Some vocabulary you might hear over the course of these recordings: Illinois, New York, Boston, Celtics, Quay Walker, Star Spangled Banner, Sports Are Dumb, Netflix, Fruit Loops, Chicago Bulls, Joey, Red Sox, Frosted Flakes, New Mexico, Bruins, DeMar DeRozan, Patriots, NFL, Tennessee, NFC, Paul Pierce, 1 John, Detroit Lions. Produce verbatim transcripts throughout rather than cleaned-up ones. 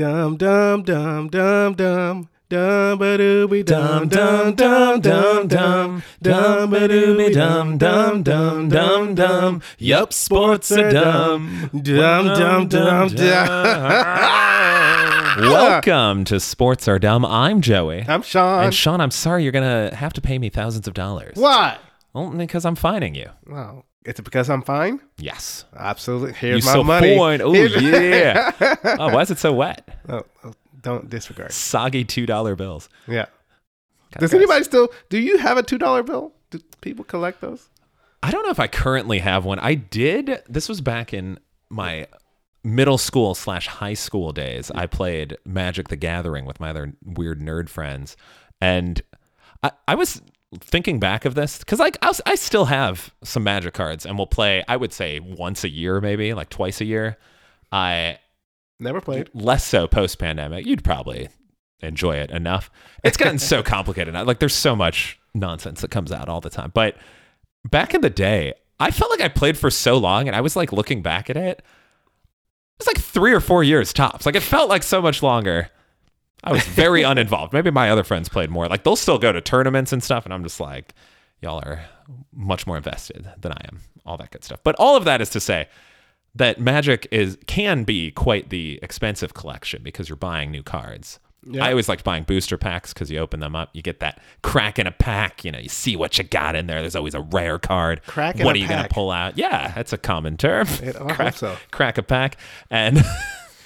Dum dum dum dum dum dum ba dooby dum dum dum dum dum dum ba dooby dum dum dum dum dum. Yup, sports are dumb. Dum dum dum dum. Welcome to Sports Are Dumb. I'm Joey. I'm Sean. And Sean, I'm sorry you're going to have to pay me thousands of dollars. Why? Only because I'm fining you. Well, it's because I'm fine? Yes. Absolutely. Here's you my so money. Oh, yeah. Oh, why is it so wet? Oh, oh, don't disregard. Soggy two dollar bills. Yeah. Kinda Does gross. Anybody still, do you have a two dollar bill? Do people collect those? I don't know if I currently have one. I did. This was back in my middle school slash high school days. I played Magic the Gathering with my other weird nerd friends. And I, I was thinking back of this because like I, was, I still have some Magic cards and we'll play, I would say once a year, maybe like twice a year. I never played. Less so post pandemic. You'd probably enjoy it enough. It's gotten so complicated now. Like there's so much nonsense that comes out all the time. But back in the day, I felt like I played for so long and I was like looking back at it. It was like three or four years tops. Like it felt like so much longer. I was very uninvolved. Maybe my other friends played more. Like they'll still go to tournaments and stuff. And I'm just like, y'all are much more invested than I am. All that good stuff. But all of that is to say that Magic is can be quite the expensive collection because you're buying new cards. Yeah. I always liked buying booster packs because you open them up, you get that crack in a pack. You know, you see what you got in there. There's always a rare card. Crack in a pack. What are you going to pull out? Yeah, that's a common term. It, I crack, hope so. Crack a pack. And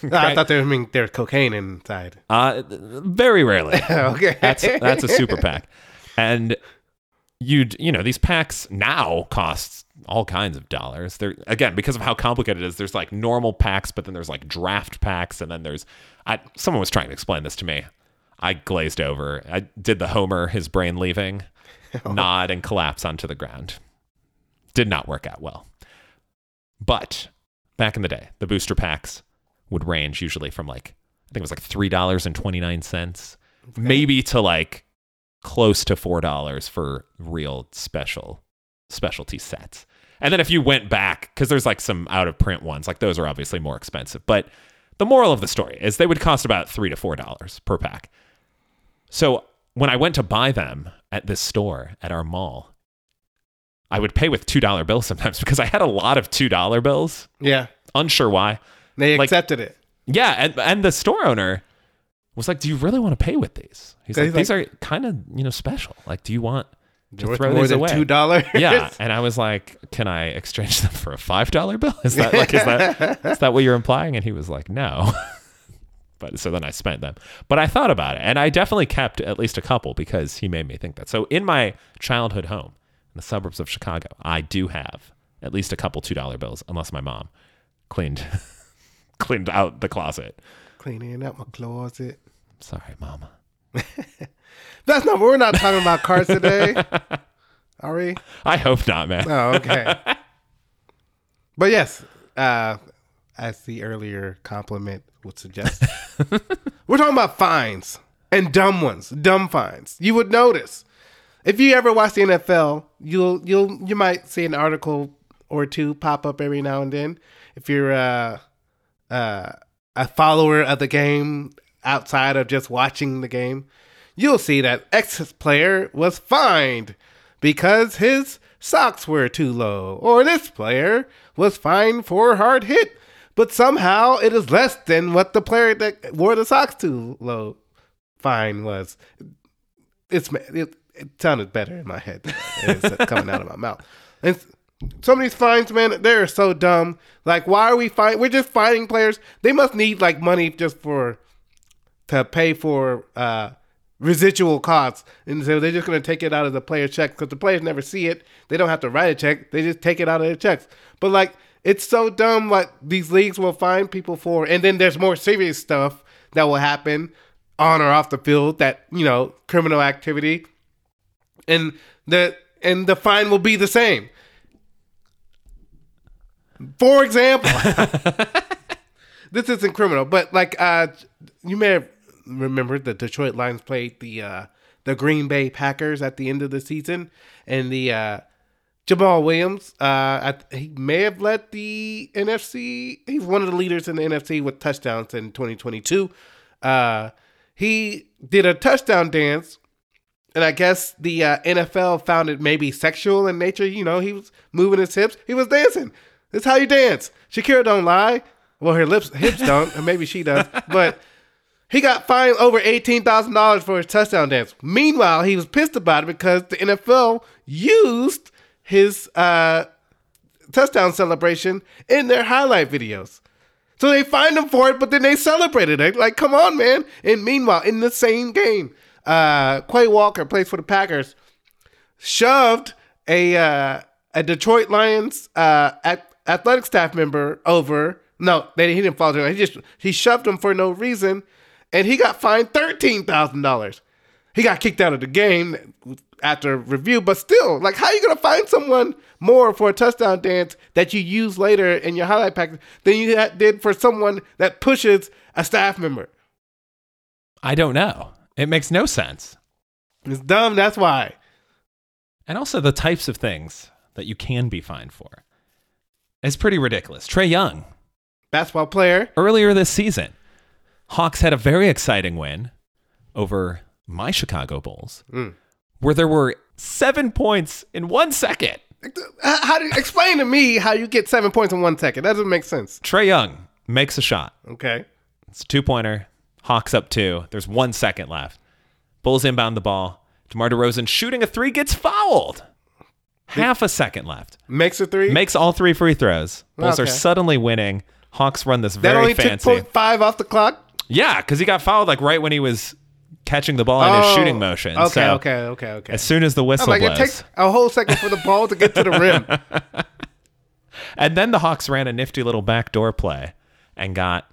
no, I thought they were, I mean, there's cocaine inside. Uh, very rarely. Okay, that's that's a super pack. And you you know these packs now cost all kinds of dollars. They're again because of how complicated it is. There's like normal packs, but then there's like draft packs, and then there's. I, someone was trying to explain this to me. I glazed over. I did the Homer, his brain leaving, oh. nod and collapse onto the ground. Did not work out well. But back in the day, the booster packs would range usually from like, I think it was like three dollars and twenty-nine cents, okay. maybe to like close to four dollars for real special specialty sets. And then if you went back, because there's like some out of print ones, like those are obviously more expensive, but the moral of the story is they would cost about three to four dollars per pack. So when I went to buy them at this store at our mall, I would pay with two dollar bills sometimes because I had a lot of two dollar bills. Yeah. Unsure why. They like, accepted it. Yeah. And, and the store owner was like, do you really want to pay with these? He's like, these like, are kind of, you know, special. Like, do you want to throw these away? two dollars? Yeah. And I was like, can I exchange them for a five dollar bill? Is that like, is that, is that what you're implying? And he was like, no. But so then I spent them, but I thought about it and I definitely kept at least a couple because he made me think that. So in my childhood home in the suburbs of Chicago, I do have at least a couple two dollar bills unless my mom cleaned, cleaned out the closet. Cleaning out my closet. Sorry, Mama. That's not, we're not talking about cars today. Are we? I hope not, man. Oh, okay. But yes, uh, as the earlier compliment would suggest, we're talking about fines and dumb ones, dumb fines. You would notice if you ever watch the N F L, you'll, you'll, you might see an article or two pop up every now and then. If you're, uh, uh, a follower of the game outside of just watching the game, you'll see that X player was fined because his socks were too low, or this player was fined for a hard hit, but somehow it is less than what the player that wore the socks too low fine was. It's it, it sounded better in my head. It's coming out of my mouth. And some of these fines, man, they're so dumb. Like, why are we fining? We're just fining players. They must need like money just for to pay for. Uh, residual costs, and so they're just going to take it out of the player's check because the players never see it. They don't have to write a check, they just take it out of their checks. But like, it's so dumb what these leagues will fine people for. And then there's more serious stuff that will happen on or off the field, that, you know, criminal activity, and the and the fine will be the same. For example, this isn't criminal, but like uh you may have remember the Detroit Lions played the uh, the Green Bay Packers at the end of the season, and the uh, Jamal Williams, uh, I, he may have led the N F C. He's one of the leaders in the N F C with touchdowns in twenty twenty-two. Uh, he did a touchdown dance, and I guess the uh, N F L found it maybe sexual in nature. You know, he was moving his hips. He was dancing. That's how you dance. Shakira don't lie. Well, her lips, hips don't, or maybe she does. But he got fined over eighteen thousand dollars for his touchdown dance. Meanwhile, he was pissed about it because the N F L used his uh, touchdown celebration in their highlight videos. So they fined him for it, but then they celebrated it. Like, come on, man. And meanwhile, in the same game, uh, Quay Walker, plays for the Packers, shoved a uh, a Detroit Lions uh, at, athletic staff member over. No, they, he didn't fall down. He just he shoved him for no reason, and he got fined thirteen thousand dollars. He got kicked out of the game after review, but still, like, how are you going to find someone more for a touchdown dance that you use later in your highlight package than you did for someone that pushes a staff member? I don't know. It makes no sense. It's dumb, that's why. And also the types of things that you can be fined for. It's pretty ridiculous. Trae Young, basketball player. Earlier this season, Hawks had a very exciting win over my Chicago Bulls, mm. where there were seven points in one second. How do you, explain to me how you get seven points in one second? That doesn't make sense. Trae Young makes a shot. Okay. It's a two-pointer. Hawks up two. There's one second left. Bulls inbound the ball. DeMar DeRozan shooting a three, gets fouled. Half a second left. Makes a three? Makes all three free throws. Bulls okay. are suddenly winning. Hawks run this very fancy. That only took point five off the clock? Yeah, because he got fouled like right when he was catching the ball oh, in his shooting motion. Okay, so okay, okay, okay. As soon as the whistle like, blows. It takes a whole second for the ball to get to the rim. And then the Hawks ran a nifty little backdoor play and got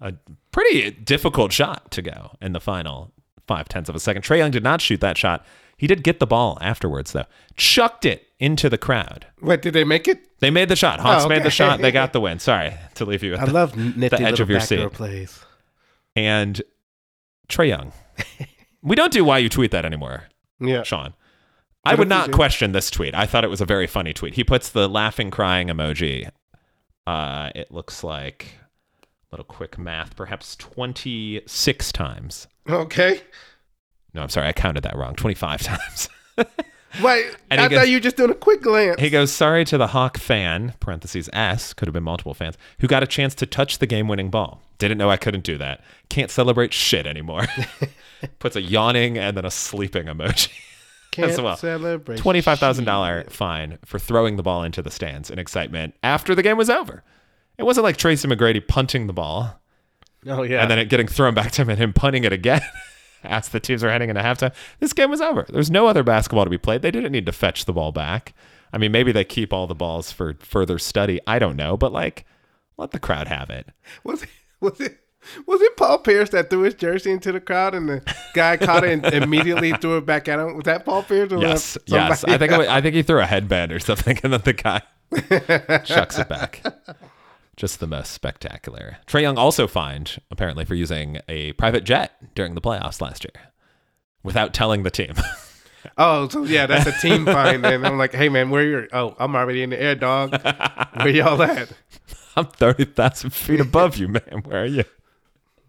a pretty difficult shot to go in the final five-tenths of a second. Trae Young did not shoot that shot. He did get the ball afterwards, though. Chucked it into the crowd. Wait, did they make it? They made the shot. Hawks oh, okay. made the shot. They got the win. Sorry to leave you at I the, love nifty the edge of your seat. Plays. And Trae Young. We don't do why you tweet that anymore, yeah. Sean. I, I would not question this tweet. I thought it was a very funny tweet. He puts the laughing, crying emoji. Uh, it looks like, a little quick math, perhaps twenty-six times. Okay. No, I'm sorry. I counted that wrong. twenty-five times. Wait, and I goes, thought you were just doing a quick glance. He goes, sorry to the Hawk fan, parentheses S, could have been multiple fans, who got a chance to touch the game-winning ball. Didn't know I couldn't do that. Can't celebrate shit anymore. Puts a yawning and then a sleeping emoji Can't as well. Celebrate twenty-five thousand dollars fine for throwing the ball into the stands in excitement after the game was over. It wasn't like Tracy McGrady punting the ball. Oh, yeah. And then it getting thrown back to him and him punting it again. As the teams are heading into halftime, this game was over. There's no other basketball to be played. They didn't need to fetch the ball back. I mean, maybe they keep all the balls for further study. I don't know, but like, let the crowd have it. Was it was it was it Paul Pierce that threw his jersey into the crowd and the guy caught it and immediately threw it back at him? Was that Paul Pierce? Or yes, yes. I think it was, I think he threw a headband or something, and then the guy chucks it back. Just the most spectacular. Trae Young also fined, apparently, for using a private jet during the playoffs last year without telling the team. Oh, so yeah, that's a team fine. And I'm like, hey, man, where you're? Oh, I'm already in the air, dog. Where y'all at? I'm thirty thousand feet above you, man. Where are you?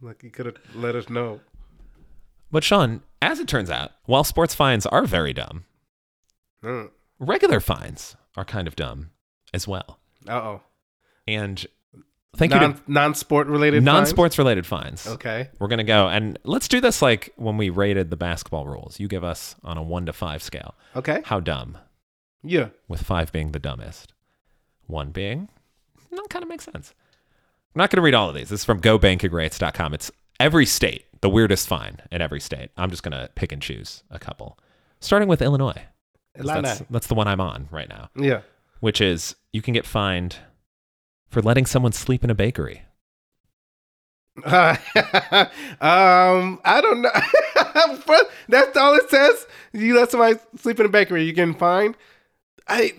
Like, you could have let us know. But, Sean, as it turns out, while sports fines are very dumb, mm. regular fines are kind of dumb as well. Uh-oh. And... Thank non, you to non-sport related non-sports fines? related fines. Okay. We're going to go and let's do this like when we rated the basketball rules. You give us on a one to five scale. Okay. How dumb. Yeah. With five being the dumbest. One being, that kind of makes sense. I'm not going to read all of these. This is from go banking rates dot com. It's every state, the weirdest fine in every state. I'm just going to pick and choose a couple. Starting with Illinois. Illinois. That's, that's the one I'm on right now. Yeah. Which is you can get fined for letting someone sleep in a bakery. Uh, um, I don't know. That's all it says. You let somebody sleep in a bakery, you getting fined? I,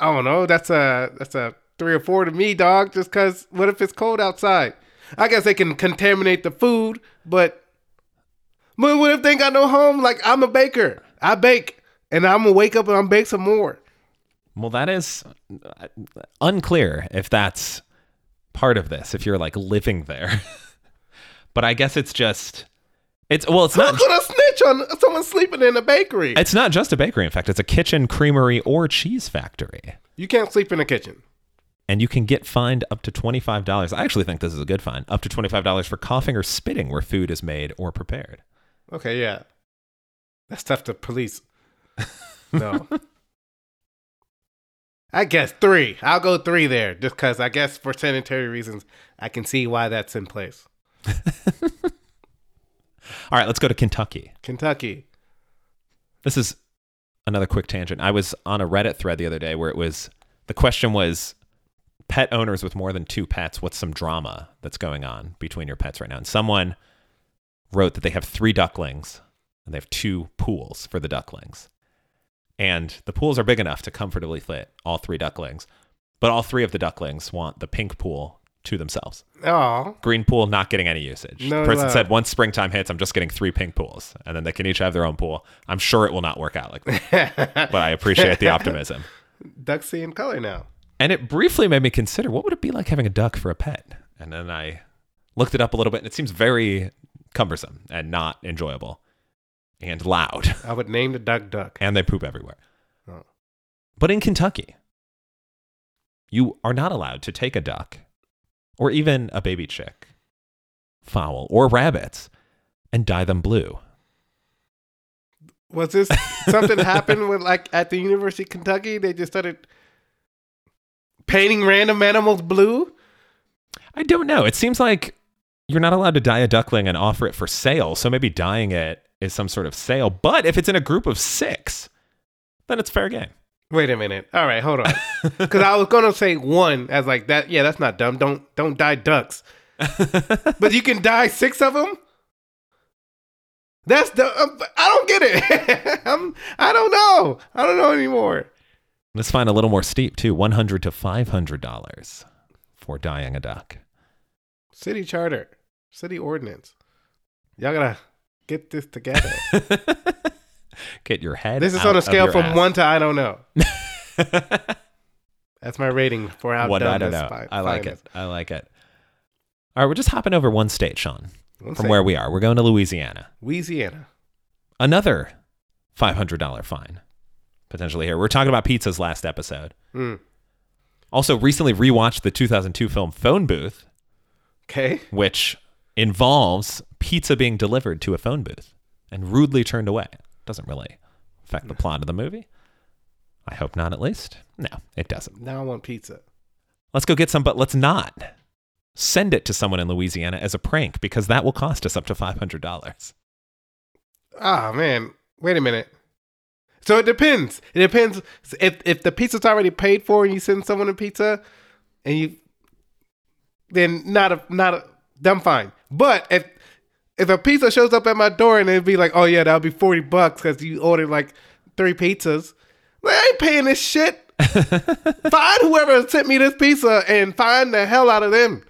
I don't know. That's a that's a three or four to me, dog. Just because, what if it's cold outside? I guess they can contaminate the food, but what if they ain't got no home? Like, I'm a baker. I bake, and I'm gonna wake up and I'm bake some more. Well, that is unclear if that's part of this, if you're like living there. But I guess it's just, it's, well, it's not. Who's gonna snitch on someone sleeping in a bakery? It's not just a bakery, in fact. It's a kitchen, creamery, or cheese factory. You can't sleep in a kitchen. And you can get fined up to twenty-five dollars. I actually think this is a good fine. Up to twenty-five dollars for coughing or spitting where food is made or prepared. Okay, yeah. That's tough to police. No. I guess three. I'll go three there, just because I guess for sanitary reasons, I can see why that's in place. All right, let's go to Kentucky. Kentucky. This is another quick tangent. I was on a Reddit thread the other day where it was, the question was, pet owners with more than two pets, what's some drama that's going on between your pets right now? And someone wrote that they have three ducklings and they have two pools for the ducklings. And the pools are big enough to comfortably fit all three ducklings. But all three of the ducklings want the pink pool to themselves. Oh. Green pool not getting any usage. No, the person no. said, once springtime hits, I'm just getting three pink pools. And then they can each have their own pool. I'm sure it will not work out like that. But I appreciate the optimism. Ducks see in color now. And it briefly made me consider, what would it be like having a duck for a pet? And then I looked it up a little bit, and it seems very cumbersome and not enjoyable. And loud. I would name the duck Duck. And they poop everywhere. Oh. But in Kentucky, you are not allowed to take a duck or even a baby chick, fowl, or rabbits and dye them blue. Was this something happened with, like, at the University of Kentucky? They just started painting random animals blue? I don't know. It seems like you're not allowed to dye a duckling and offer it for sale. So maybe dyeing it is some sort of sale. But if it's in a group of six, then it's fair game. Wait a minute. All right, hold on. Because I was going to say one as like that. Yeah, that's not dumb. Don't don't dye ducks. But you can dye six of them? That's the. Um, I don't get it. I'm, I don't know. I don't know anymore. Let's find a little more steep too. one hundred dollars to five hundred dollars for dyeing a duck. City charter. City ordinance. Y'all got to get this together. Get your head. This is out on a scale from ass. one to I don't know. That's my rating for how one, done I don't this know. Fi- I like finest. it. I like it. All right, we're just hopping over one state, Sean, one from state. where we are. We're going to Louisiana. Louisiana. Another five hundred dollars fine potentially here. We were talking about pizzas last episode. Mm. Also, recently rewatched the two thousand two film Phone Booth, okay, which involves pizza being delivered to a phone booth and rudely turned away. Doesn't really affect the plot of the movie. I hope not, at least. No, it doesn't. Now I want pizza. Let's go get some, but let's not send it to someone in Louisiana as a prank, because that will cost us up to five hundred dollars. Ah, oh, man. Wait a minute. So it depends. It depends. If if the pizza's already paid for and you send someone a pizza, and you, then not a, not a, dumb fine. But if If a pizza shows up at my door and it'd be like, oh yeah, that'll be forty bucks because you ordered like three pizzas. Like, I ain't paying this shit. Find whoever sent me this pizza and find the hell out of them.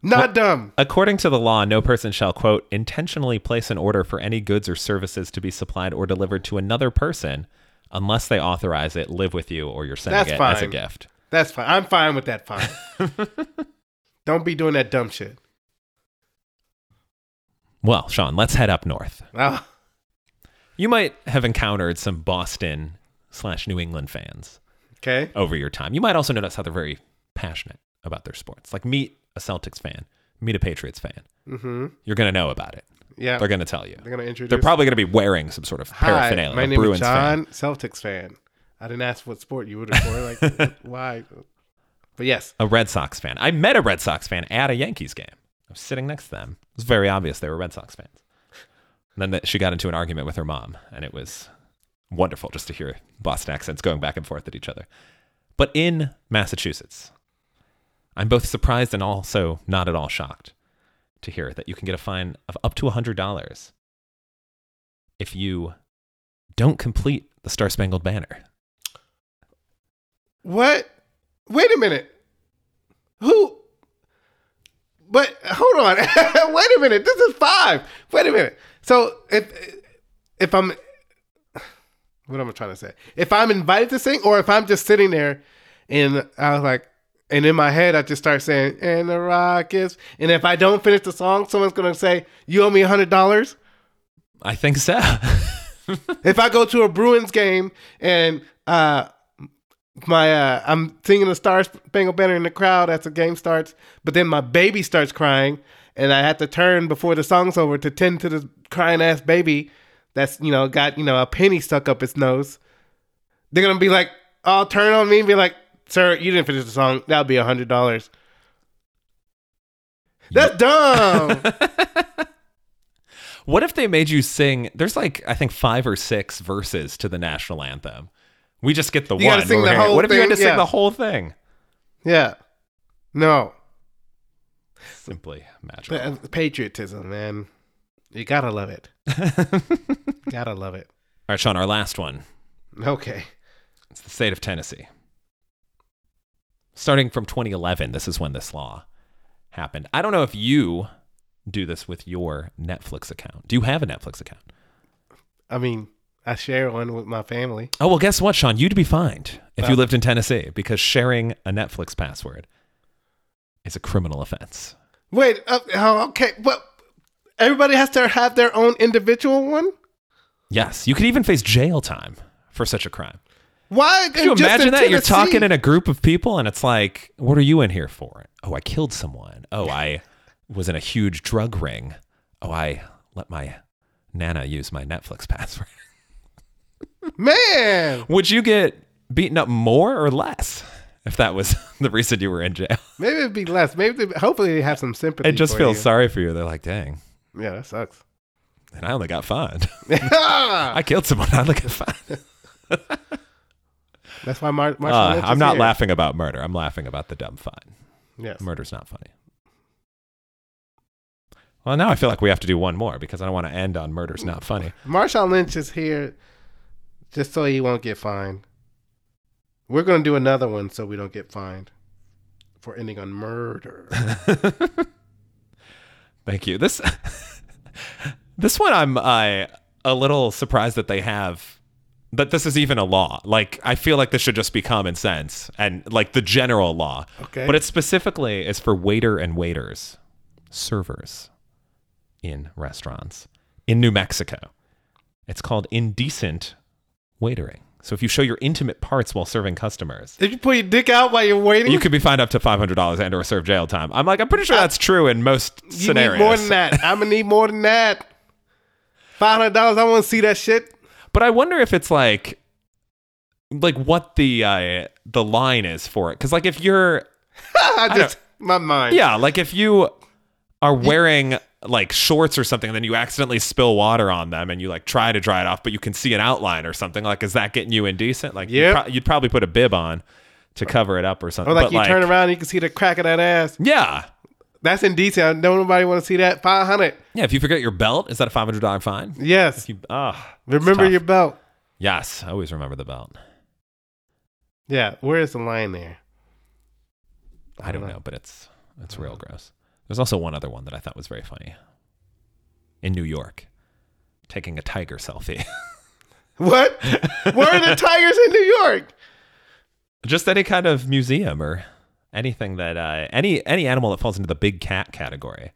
Not well, dumb. According to the law, no person shall, quote, intentionally place an order for any goods or services to be supplied or delivered to another person unless they authorize it, live with you, or you're sending That's it fine. as a gift. That's fine. I'm fine with that fine. Don't be doing that dumb shit. Well, Sean, let's head up north. Oh. You might have encountered some Boston slash New England fans okay. over your time. You might also notice how they're very passionate about their sports. Like, meet a Celtics fan, meet a Patriots fan. Mm-hmm. You're going to know about it. Yeah, they're going to tell you. They're going to introduce. They're probably going to be wearing some sort of paraphernalia. Hi, my name Bruins is John, fan. Celtics fan. I didn't ask what sport you would have for. Like, why? But yes, a Red Sox fan. I met a Red Sox fan at a Yankees game. I was sitting next to them. It was very obvious they were Red Sox fans. And then the, she got into an argument with her mom, and it was wonderful just to hear Boston accents going back and forth at each other. But in Massachusetts, I'm both surprised and also not at all shocked to hear that you can get a fine of up to one hundred dollars if you don't complete the Star Spangled Banner. What? Wait a minute. Who? But hold on. Wait a minute. This is five. Wait a minute. So if if I'm What am I trying to say? If I'm invited to sing, or if I'm just sitting there and I was like, and in my head, I just start saying, and the Rockets. And if I don't finish the song, someone's going to say, you owe me one hundred dollars. I think so. If I go to a Bruins game and uh, my uh, I'm singing the Star Spangled Banner in the crowd as the game starts, but then my baby starts crying and I have to turn before the song's over to tend to this crying ass baby that's, you know, got, you know, a penny stuck up its nose. They're going to be like, oh, turn on me and be like, sir, you didn't finish the song. That would be one hundred dollars. That's dumb. What if they made you sing? There's like, I think, five or six verses to the national anthem. We just get the you one. Sing the whole what if you had to yeah. sing the whole thing? Yeah. No. Simply magical. Patriotism, man. You got to love it. Got to love it. All right, Sean, our last one. Okay. It's the state of Tennessee. Starting from twenty eleven, this is when this law happened. I don't know if you do this with your Netflix account. Do you have a Netflix account? I mean, I share one with my family. Oh, well, guess what, Sean? You'd be fined if wow. you lived in Tennessee, because sharing a Netflix password is a criminal offense. Wait, uh, oh, okay. Well, everybody has to have their own individual one? Yes. You could even face jail time for such a crime. Why? Could you imagine that? You're talking in a group of people and it's like, what are you in here for? Oh, I killed someone. Oh, I was in a huge drug ring. Oh, I let my Nana use my Netflix password. Man. Would you get beaten up more or less if that was the reason you were in jail? Maybe it'd be less. Maybe they'd, hopefully they have some sympathy. It just for feels you. Sorry for you. They're like, dang. Yeah, that sucks. And I only got fined. I killed someone. I only got fined. That's why Mar- Marshawn Lynch uh, I'm not here. laughing about murder. I'm laughing about the dumb fine. Yes. Murder's not funny. Well, now I feel like we have to do one more because I don't want to end on murder's not funny. Marshawn Lynch is here just so he won't get fined. We're going to do another one so we don't get fined for ending on murder. Thank you. This this one I'm uh, a little surprised that they have. But this is even a law. Like, I feel like this should just be common sense and like the general law. Okay. But it specifically is for waiter and waiters, servers in restaurants in New Mexico. It's called indecent waitering. So if you show your intimate parts while serving customers, if you put your dick out while you're waiting, you could be fined up to five hundred dollars and or serve jail time. I'm like, I'm pretty sure I, that's true in most you scenarios. Need more than that. I'm gonna need more than that. five hundred dollars. I want to see that shit. But I wonder if it's like, like what the uh, the line is for it, because like if you're, I just I my mind, yeah, like if you are wearing like shorts or something, and then you accidentally spill water on them, and you like try to dry it off, but you can see an outline or something. Like, is that getting you indecent? Like, yeah, you'd, pro- you'd probably put a bib on to cover it up or something. Or like but you like, turn around, and you can see the crack of that ass. Yeah, that's indecent. Don't nobody want to see that. Five hundred. Yeah, if you forget your belt, is that a five hundred dollar fine? Yes. You, oh, remember your belt. Yes, I always remember the belt. Yeah, where is the line there? I, I don't know. know, but it's it's real gross. There's also one other one that I thought was very funny. In New York, taking a tiger selfie. What? Where are the tigers in New York? Just any kind of museum or anything that uh, any any animal that falls into the big cat category.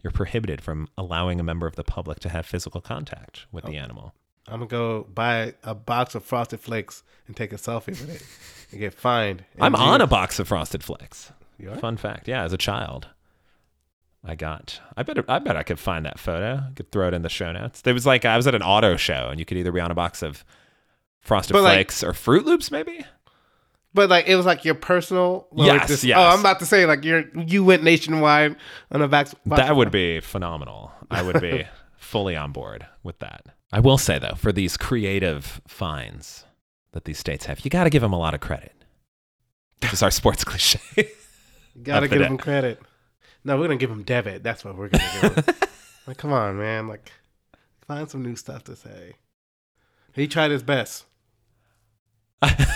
You're prohibited from allowing a member of the public to have physical contact with oh, the animal. I'm going to go buy a box of Frosted Flakes and take a selfie with it and get fined. And I'm geez. on a box of Frosted Flakes. You are? Fun fact. Yeah, as a child, I got, I bet I bet I could find that photo. I could throw it in the show notes. There was like, I was at an auto show and you could either be on a box of Frosted but Flakes like, or Fruit Loops maybe. But like it was like your personal. Well, yes, like this, yes. Oh, I'm about to say like you're you went nationwide on a vaccine. That would be phenomenal. I would be fully on board with that. I will say though, for these creative fines that these states have, you got to give them a lot of credit. This is our sports cliche. You got to give them credit. No, we're gonna give them debit. That's what we're gonna give them. Like, come on, man. Like, find some new stuff to say. He tried his best.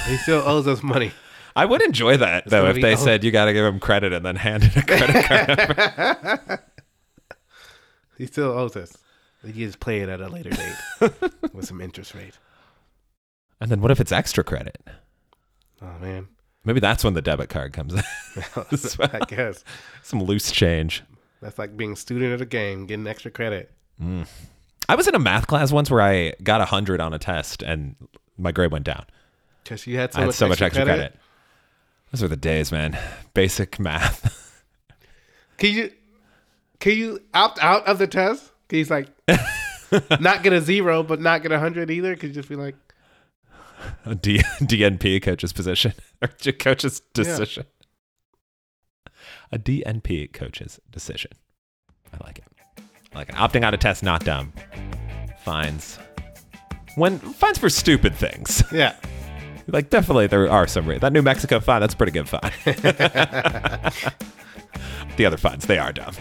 He still owes us money. I would enjoy that, though, if they said you got to give him credit and then handed a credit card over. He still owes us. You just play it at a later date with some interest rate. And then what if it's extra credit? Oh, man. Maybe that's when the debit card comes in. I guess. Some loose change. That's like being a student at a game, getting extra credit. Mm. I was in a math class once where I got one hundred on a test and my grade went down. Because you had so, I had much, so extra much extra credit? credit. Those were the days, man. Basic math. Can you can you opt out of the test? He's like, not get a zero, but not get a hundred either. Could you just be like a D- DNP coach's position or coach's decision? Yeah. A D N P coach's decision. I like it. I like it. Opting out of test, not dumb. Fines. When fines for stupid things. Yeah. Like definitely there are some. That New Mexico fine. That's a pretty good fine. The other fines, they are dumb.